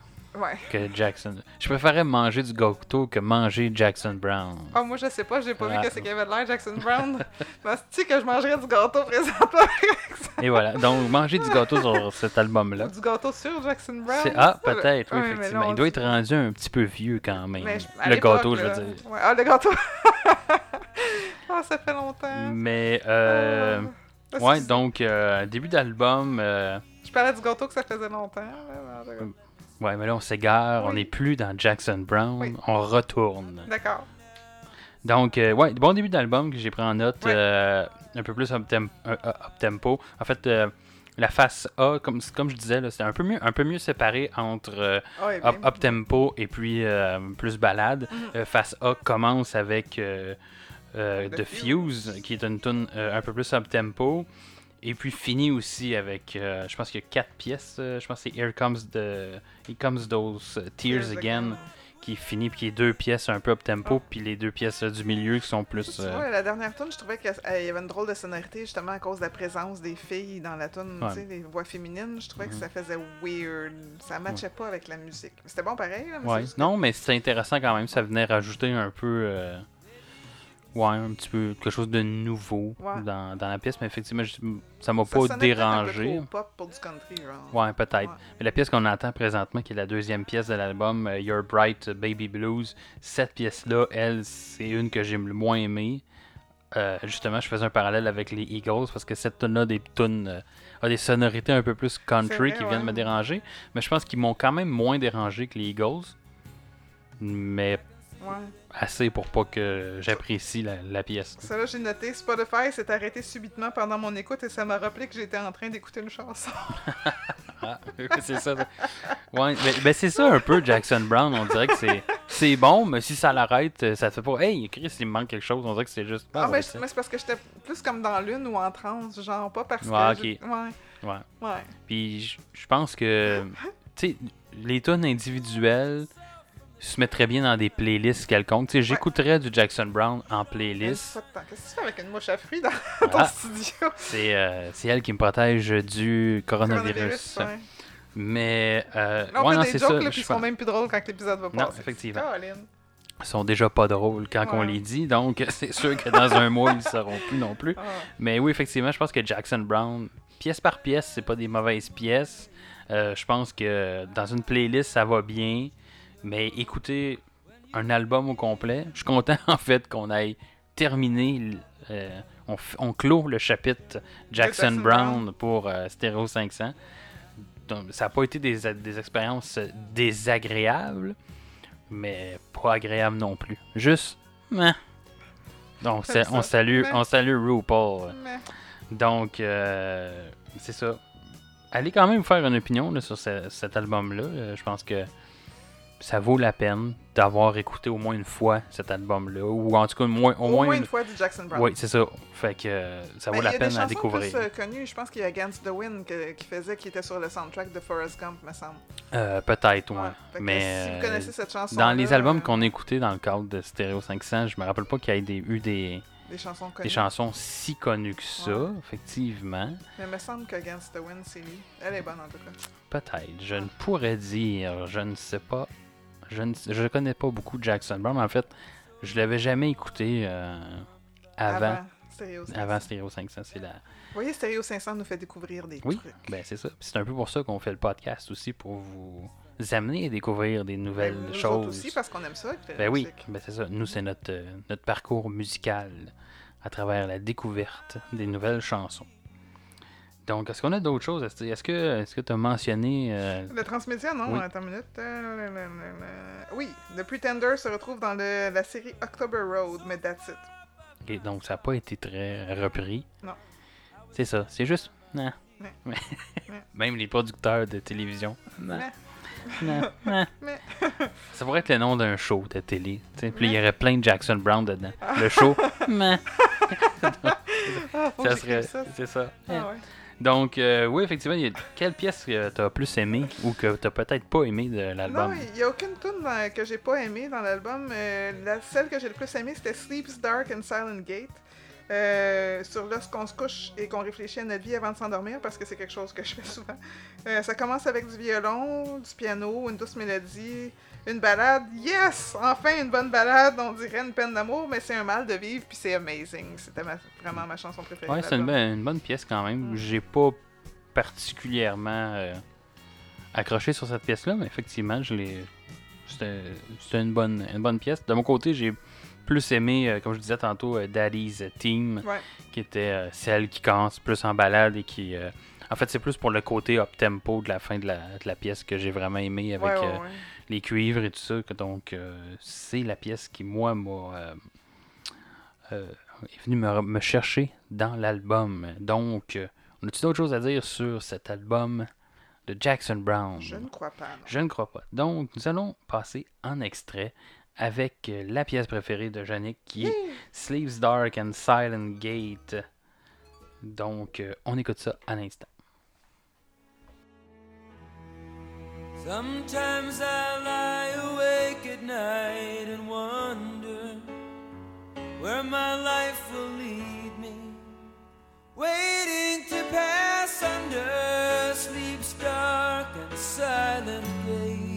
que Jackson. Je préférais manger du gâteau que manger Jackson Browne. Ah, moi, je sais pas. J'ai pas vu que c'est qu'il y avait de l'air, Jackson Browne. Parce que je mangerais du gâteau présentement. Et voilà. Donc, manger du gâteau sur cet album-là. Ou du gâteau sur Jackson Browne. Ah, peut-être, oui, effectivement. Il doit être rendu un petit peu vieux quand même. Le gâteau, je veux dire. Ouais. Ah, le gâteau. Ah, ça fait longtemps. Mais, donc, début d'album... Je parlais du gâteau que ça faisait longtemps. Ouais, mais là, on s'égare. Oui. On n'est plus dans Jackson Browne. Oui. On retourne. D'accord. Donc, bon début d'album que j'ai pris en note. Oui. Un peu plus up-tempo. En fait... la face A, comme je disais, là, c'est un peu mieux séparé entre up-tempo et puis plus balade. Face A commence avec de Fuse, qui est une tune un peu plus up-tempo. Et puis fini aussi avec, je pense qu'il y a 4 pièces, je pense que c'est Here Comes Those Tears Again, qui est fini, puis qui est 2 pièces un peu up-tempo, puis les 2 pièces du milieu qui sont plus... Tu vois, la dernière tune, je trouvais qu'il y avait une drôle de sonorité, justement à cause de la présence des filles dans la tune, ouais. Tu sais, les voix féminines, je trouvais que ça faisait weird, ça matchait pas avec la musique. C'était bon pareil, la musique? Ouais. Non, mais c'était intéressant quand même, ça venait rajouter un peu... Ouais, un petit peu quelque chose de nouveau dans la pièce, mais effectivement, ça m'a pas dérangé. Un peu pop pour du country, genre. Ouais, peut-être. Ouais. Mais la pièce qu'on entend présentement, qui est la deuxième pièce de l'album, Your Bright Baby Blues, cette pièce-là, elle, c'est une que j'ai le moins aimée. Justement, je faisais un parallèle avec les Eagles, parce que cette tune-là a des sonorités un peu plus country qui viennent me déranger. Mais je pense qu'ils m'ont quand même moins dérangé que les Eagles. Mais... Ouais. Assez pour pas que j'apprécie la pièce. Ça là, j'ai noté Spotify s'est arrêté subitement pendant mon écoute et ça m'a rappelé que j'étais en train d'écouter une chanson. C'est ça. Ouais, ben c'est ça un peu Jackson Browne, on dirait que c'est bon, mais si ça l'arrête, ça te fait pas hey, Chris, il me manque quelque chose, on dirait que c'est juste ah, ouais, mais c'est parce que j'étais plus comme dans l'une ou en transe, genre pas parce que ouais. Puis je pense que tu sais les tunes individuelles se mettrait bien dans des playlists quelconques. Tu sais, j'écouterais du Jackson Browne en playlist. Qu'est-ce que tu fais avec une mouche à fruits dans ton studio? C'est elle qui me protège du coronavirus. Ouais. Mais, non, ouais, non, c'est ça. Ils sont même plus drôles quand l'épisode va passer. Non, effectivement. Ils sont déjà pas drôles quand on les dit, donc c'est sûr que dans un mois, ils ne seront plus non plus. Ah. Mais oui, effectivement, je pense que Jackson Browne, pièce par pièce, c'est pas des mauvaises pièces. Je pense que dans une playlist, ça va bien. Mais écoutez, un album au complet, je suis content en fait qu'on aille terminer, on clôt le chapitre Jackson Browne pour Stereo 500. Donc, ça n'a pas été des expériences désagréables, mais pas agréables non plus. Juste, meh. Donc on salue RuPaul. Meh. Donc, c'est ça. Allez quand même faire une opinion là, sur cet album-là. Je pense que ça vaut la peine d'avoir écouté au moins une fois cet album-là, ou en tout cas au moins une fois du Jackson Browne. Oui, c'est ça. Fait que ça vaut la peine à découvrir. Il y a des chansons plus connues, je pense qu'il y a Against the Wind qui était sur le soundtrack de Forrest Gump, me semble. Peut-être, oui. Ouais. Mais si vous connaissez cette chanson, dans les albums qu'on a écoutés dans le cadre de Stereo 500, je me rappelle pas qu'il y ait eu des chansons connues. Des chansons si connues que ça, effectivement. Mais il me semble qu'Against the Wind, c'est lui. Elle est bonne en tout cas. Peut-être. Je ne pourrais dire, je ne sais pas. Je connais pas beaucoup Jackson Browne, mais en fait, je l'avais jamais écouté avant Stereo 500. Avant Stereo 500, c'est la... Vous voyez, Stereo 500 nous fait découvrir des trucs. Oui, ben c'est ça. Puis c'est un peu pour ça qu'on fait le podcast aussi, pour vous amener à découvrir des nouvelles choses. Nous aussi, parce qu'on aime ça. Ben oui, ben c'est ça. Nous, c'est notre parcours musical à travers la découverte des nouvelles chansons. Donc, est-ce qu'on a d'autres choses? Est-ce que tu as mentionné... Le transmédia, non? Oui. Attends une minute. Oui, The Pretenders se retrouve dans la série October Road, mais that's it. Okay, donc, ça n'a pas été très repris. Non. C'est ça. C'est juste... Non. Non. Même les producteurs de télévision. Non. Non. Non. Mais... Ça pourrait être le nom d'un show de télé. Puis il y aurait plein de Jackson Browne dedans. Le show... Non. Ça serait... C'est ça. Ah, ouais. Donc, oui, effectivement, quelle pièce t'as plus aimée ou que t'as peut-être pas aimée de l'album? Non, il n'y a aucune tune que j'ai pas aimée dans l'album. Celle que j'ai le plus aimée, c'était Sleep's Dark and Silent Gate. Sur lorsqu'on se couche et qu'on réfléchit à notre vie avant de s'endormir, parce que c'est quelque chose que je fais souvent. Ça commence avec du violon, du piano, une douce mélodie, une ballade. Yes! Enfin, une bonne ballade, on dirait une peine d'amour, mais c'est un mal de vivre, puis c'est amazing. C'était vraiment ma chanson préférée. Ouais, c'est une bonne pièce quand même. J'ai pas particulièrement accroché sur cette pièce-là, mais effectivement, c'était une bonne pièce. De mon côté, j'ai plus aimé, comme je disais tantôt, Daddy's Team, qui était celle qui commence plus en balade et qui... en fait, c'est plus pour le côté up-tempo de la fin de la pièce que j'ai vraiment aimé avec les cuivres et tout ça. Donc, c'est la pièce qui, moi, est venue me chercher dans l'album. Donc, on a-t-il d'autres choses à dire sur cet album de Jackson Browne? Je ne crois pas. Donc, nous allons passer en extrait avec la pièce préférée de Yannick qui est Sleeves Dark and Silent Gate. Donc, on écoute ça à l'instant. Sometimes I lie awake at night and wonder where my life will lead me, waiting to pass under sleep's dark and silent gate.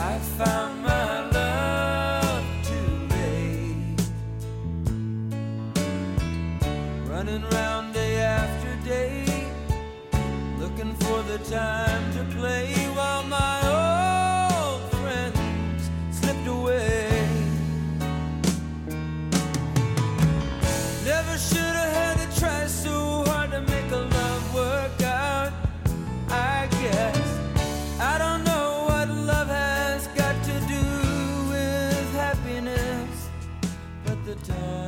I found my round day after day, looking for the time to play while my old friends slipped away. Never should have had to try so hard to make a love work out. I guess I don't know what love has got to do with happiness, but the time.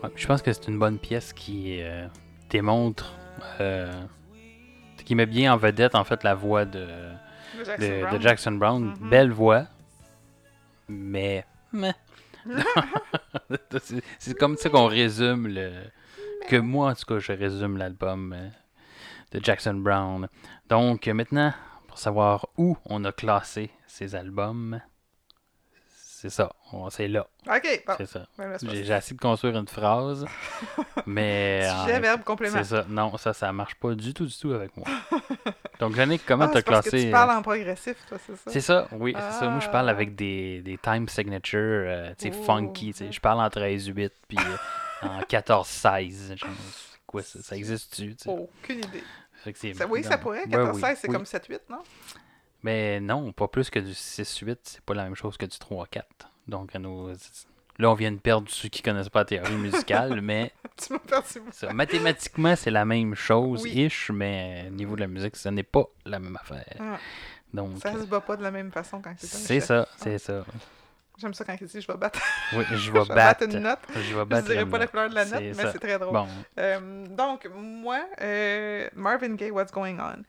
Ouais, je pense que c'est une bonne pièce qui démontre, qui met bien en vedette en fait la voix de Jackson Browne. Mm-hmm. Belle voix, mais. c'est comme ça qu'on résume que moi en tout cas je résume l'album de Jackson Browne. Donc maintenant, pour savoir où on a classé ces albums. C'est ça, c'est là. OK, bon. C'est ça. J'ai essayé de construire une phrase, mais... Sujet, verbe, complément. C'est ça. Non, ça marche pas du tout avec moi. Donc, Yannick, comment t'as classé... Parce que tu parles en progressif, toi, c'est ça? C'est ça, oui, c'est ça. Moi, je parle avec des time signatures, tu sais, funky, tu sais. Je parle en 13-8, puis en 14-16. Genre, c'est quoi ça? Ça existe-tu? T'sais? Aucune idée. Ça, oui, non. Ça pourrait. 14-16, oui. C'est comme 7-8, non? Mais non, pas plus que du 6-8, c'est pas la même chose que du 3-4. Donc, là, on vient de perdre ceux qui connaissent pas la théorie musicale, mais... Tu m'as perdu. Ça, mathématiquement, c'est la même chose, mais au niveau de la musique, ce n'est pas la même affaire. Ah. Donc, ça se bat pas de la même façon quand c'est ça. C'est ça, c'est ça. J'aime ça quand il dit « je vais battre ». Oui, je vais battre une note. Je dirais pas la couleur de la note, mais c'est très drôle. Bon. Donc, moi, Marvin Gaye, « What's Going On ».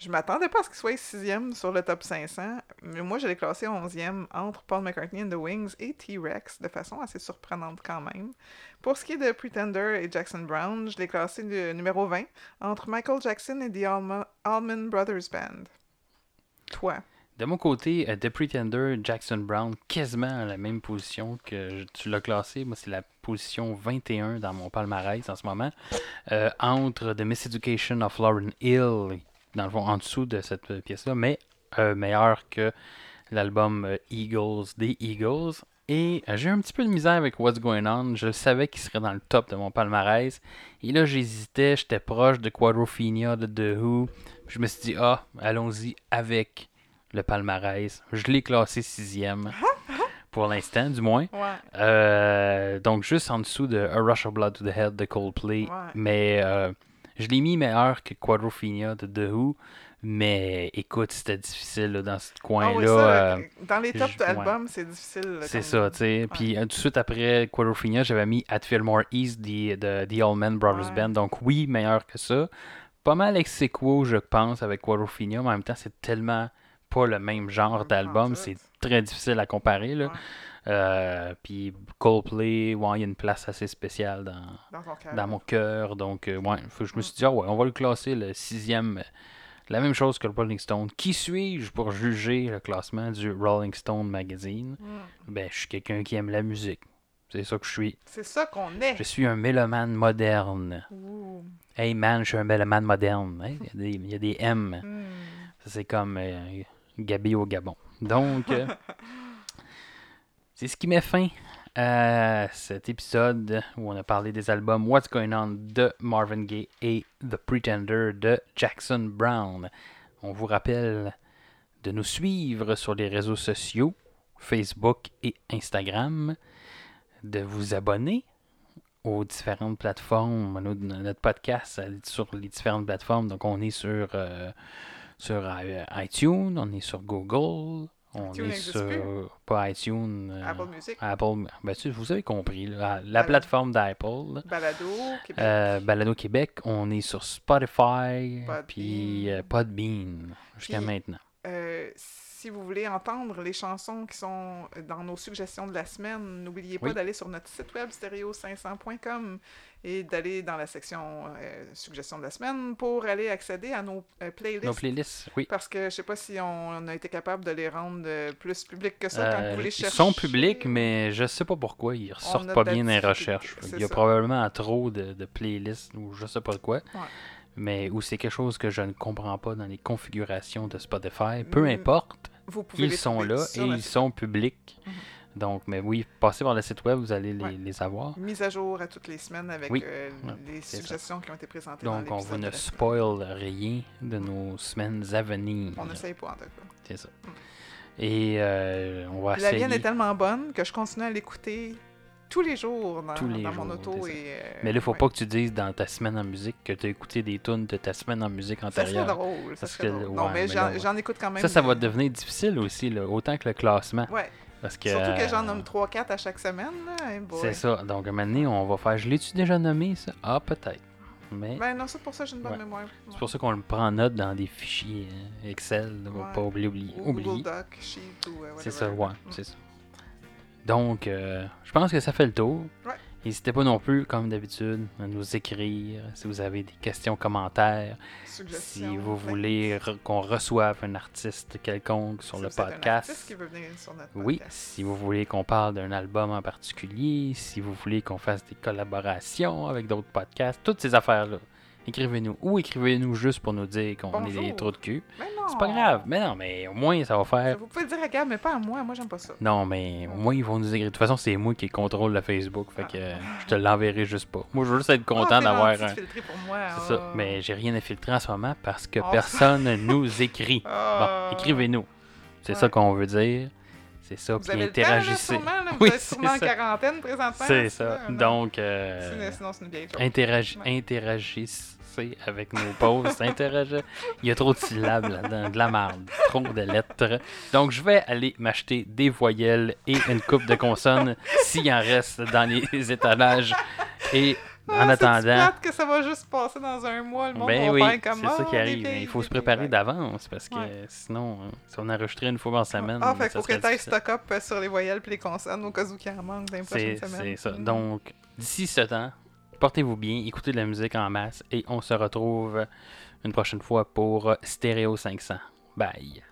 Je m'attendais pas à ce qu'il soit 6e sur le top 500, mais moi, je l'ai classé 11e entre Paul McCartney and the Wings et T-Rex, de façon assez surprenante quand même. Pour ce qui est de Pretender et Jackson Browne, je l'ai classé numéro 20 entre Michael Jackson et The Allman Brothers Band. Toi? De mon côté, The Pretender, Jackson Browne, quasiment à la même position que tu l'as classé. Moi, c'est la position 21 dans mon palmarès en ce moment, entre The Miseducation of Lauryn Hill, dans le fond, en dessous de cette pièce-là, mais meilleur que l'album Eagles des Eagles. Et j'ai eu un petit peu de misère avec What's Going On. Je savais qu'il serait dans le top de mon palmarès. Et là, j'hésitais. J'étais proche de Quadrophenia, de The Who. Je me suis dit, allons-y avec le palmarès. Je l'ai classé 6e, pour l'instant, du moins. Ouais. Donc, juste en dessous de A Rush of Blood to the Head de Coldplay. Ouais. Mais... je l'ai mis meilleur que Quadrophenia de The Who, mais écoute, c'était difficile là, dans ce coin-là. Ah oui, ça, dans les tops d'albums, ouais. C'est difficile. Là, c'est ça, tu sais. Puis tout de suite après Quadrophenia, j'avais mis At Fillmore East The Allman Brothers Band. Donc oui, meilleur que ça. Pas mal ex aequo, je pense, avec Quadrophenia, mais en même temps, c'est tellement pas le même genre d'album. C'est très difficile à comparer, là. Ouais. Puis Coldplay, il y a une place assez spéciale dans mon cœur. Donc, je me suis dit, on va le classer le 6e. La même chose que le Rolling Stone. Qui suis-je pour juger le classement du Rolling Stone Magazine? Ben, je suis quelqu'un qui aime la musique. C'est ça que je suis. C'est ça qu'on est. Je suis un mélomane moderne. Ooh. Hey man, je suis un mélomane moderne. Il y a des M. Ça, c'est comme Gabi au Gabon. Donc... c'est ce qui met fin à cet épisode où on a parlé des albums What's Going On de Marvin Gaye et The Pretender de Jackson Browne. On vous rappelle de nous suivre sur les réseaux sociaux, Facebook et Instagram, de vous abonner aux différentes plateformes. Notre podcast est sur les différentes plateformes, donc on est sur iTunes, on est sur Google, On iTunes est sur plus. Pas iTunes, Apple Music. Apple, ben, vous avez compris, là, la plateforme d'Apple. Balado Québec. Balado Québec, on est sur Spotify puis Podbean jusqu'à maintenant. Si vous voulez entendre les chansons qui sont dans nos suggestions de la semaine, n'oubliez pas d'aller sur notre site web stereo500.com et d'aller dans la section suggestions de la semaine pour aller accéder à nos playlists. Nos playlists, oui. Parce que je ne sais pas si on a été capable de les rendre plus publics que ça quand vous les cherchez. Ils sont publics, mais je ne sais pas pourquoi ils ne ressortent pas bien dans les recherches. Il y a probablement trop de playlists ou je ne sais pas de quoi. Ouais. Mais où c'est quelque chose que je ne comprends pas dans les configurations de Spotify. Peu importe, ils sont là et ils sont publics. Mm-hmm. Donc, mais oui, passez par le site web, vous allez les avoir. Mise à jour à toutes les semaines avec les suggestions qui ont été présentées dans l'épisode. Donc, on vous ne spoil rien de nos semaines à venir. On n'essaye pas, en tout cas. C'est ça. Et on va essayer... La mienne est tellement bonne que je continue à l'écouter... Tous les jours dans mon auto. Mais là, il ne faut pas que tu dises dans ta semaine en musique que tu as écouté des tunes de ta semaine en musique antérieure. Ça serait drôle. Drôle. Non, mais j'en écoute quand même. Ça va devenir difficile aussi, là, autant que le classement. Ouais. Parce que, surtout que j'en nomme 3-4 à chaque semaine. Là. Hey boy. C'est ça. Donc, à un moment donné, on va faire... Je l'ai-tu déjà nommé, ça? Ah, peut-être. Mais... Ben non, c'est pour ça que j'ai une bonne mémoire. C'est pour ça qu'on le prend en note dans des fichiers Excel. On ne va pas oublier. Ou Google Doc, Sheet ou whatever. C'est ça, c'est ça. Donc, je pense que ça fait le tour. Ouais. N'hésitez pas non plus, comme d'habitude, à nous écrire si vous avez des questions, commentaires, si vous voulez qu'on reçoive un artiste quelconque sur le podcast. Un artiste qui veut venir sur notre podcast. Si vous voulez qu'on parle d'un album en particulier, si vous voulez qu'on fasse des collaborations avec d'autres podcasts, toutes ces affaires-là. Écrivez-nous. Ou écrivez-nous juste pour nous dire qu'on est des trous de cul. C'est pas grave. Mais non, mais au moins, ça va faire... Vous pouvez le dire à Gab, mais pas à moi. Moi, j'aime pas ça. Non, mais au moins, ils vont nous écrire. De toute façon, c'est moi qui contrôle le Facebook. Fait que je te l'enverrai juste pas. Moi, je veux juste être content d'avoir... C'est filtré pour moi. C'est ça. Mais j'ai rien à filtrer en ce moment parce que personne nous écrit. Bon, écrivez-nous. C'est ça qu'on veut dire. C'est ça, puis interagissez. Vous êtes sûrement en quarantaine présentement. C'est ça. Donc, sinon, c'est une vieille chose. Interagissez avec nos posts. Il y a trop de syllabes là-dedans, de la marde, trop de lettres. Donc, je vais aller m'acheter des voyelles et une coupe de consonnes s'il en reste dans les étalages. Et en attendant... C'est plate que ça va juste passer dans un mois. Le monde va faire comme ça. C'est ça qui arrive. Il faut se préparer d'avance parce que sinon, si on enregistrait une fois par semaine... Ah, fait qu'il faut que tu ailles stock-up sur les voyelles et les consonnes au cas où il en manque dans les prochaines semaines. C'est ça. Donc, d'ici ce temps, portez-vous bien, écoutez de la musique en masse et on se retrouve une prochaine fois pour Stereo 500. Bye!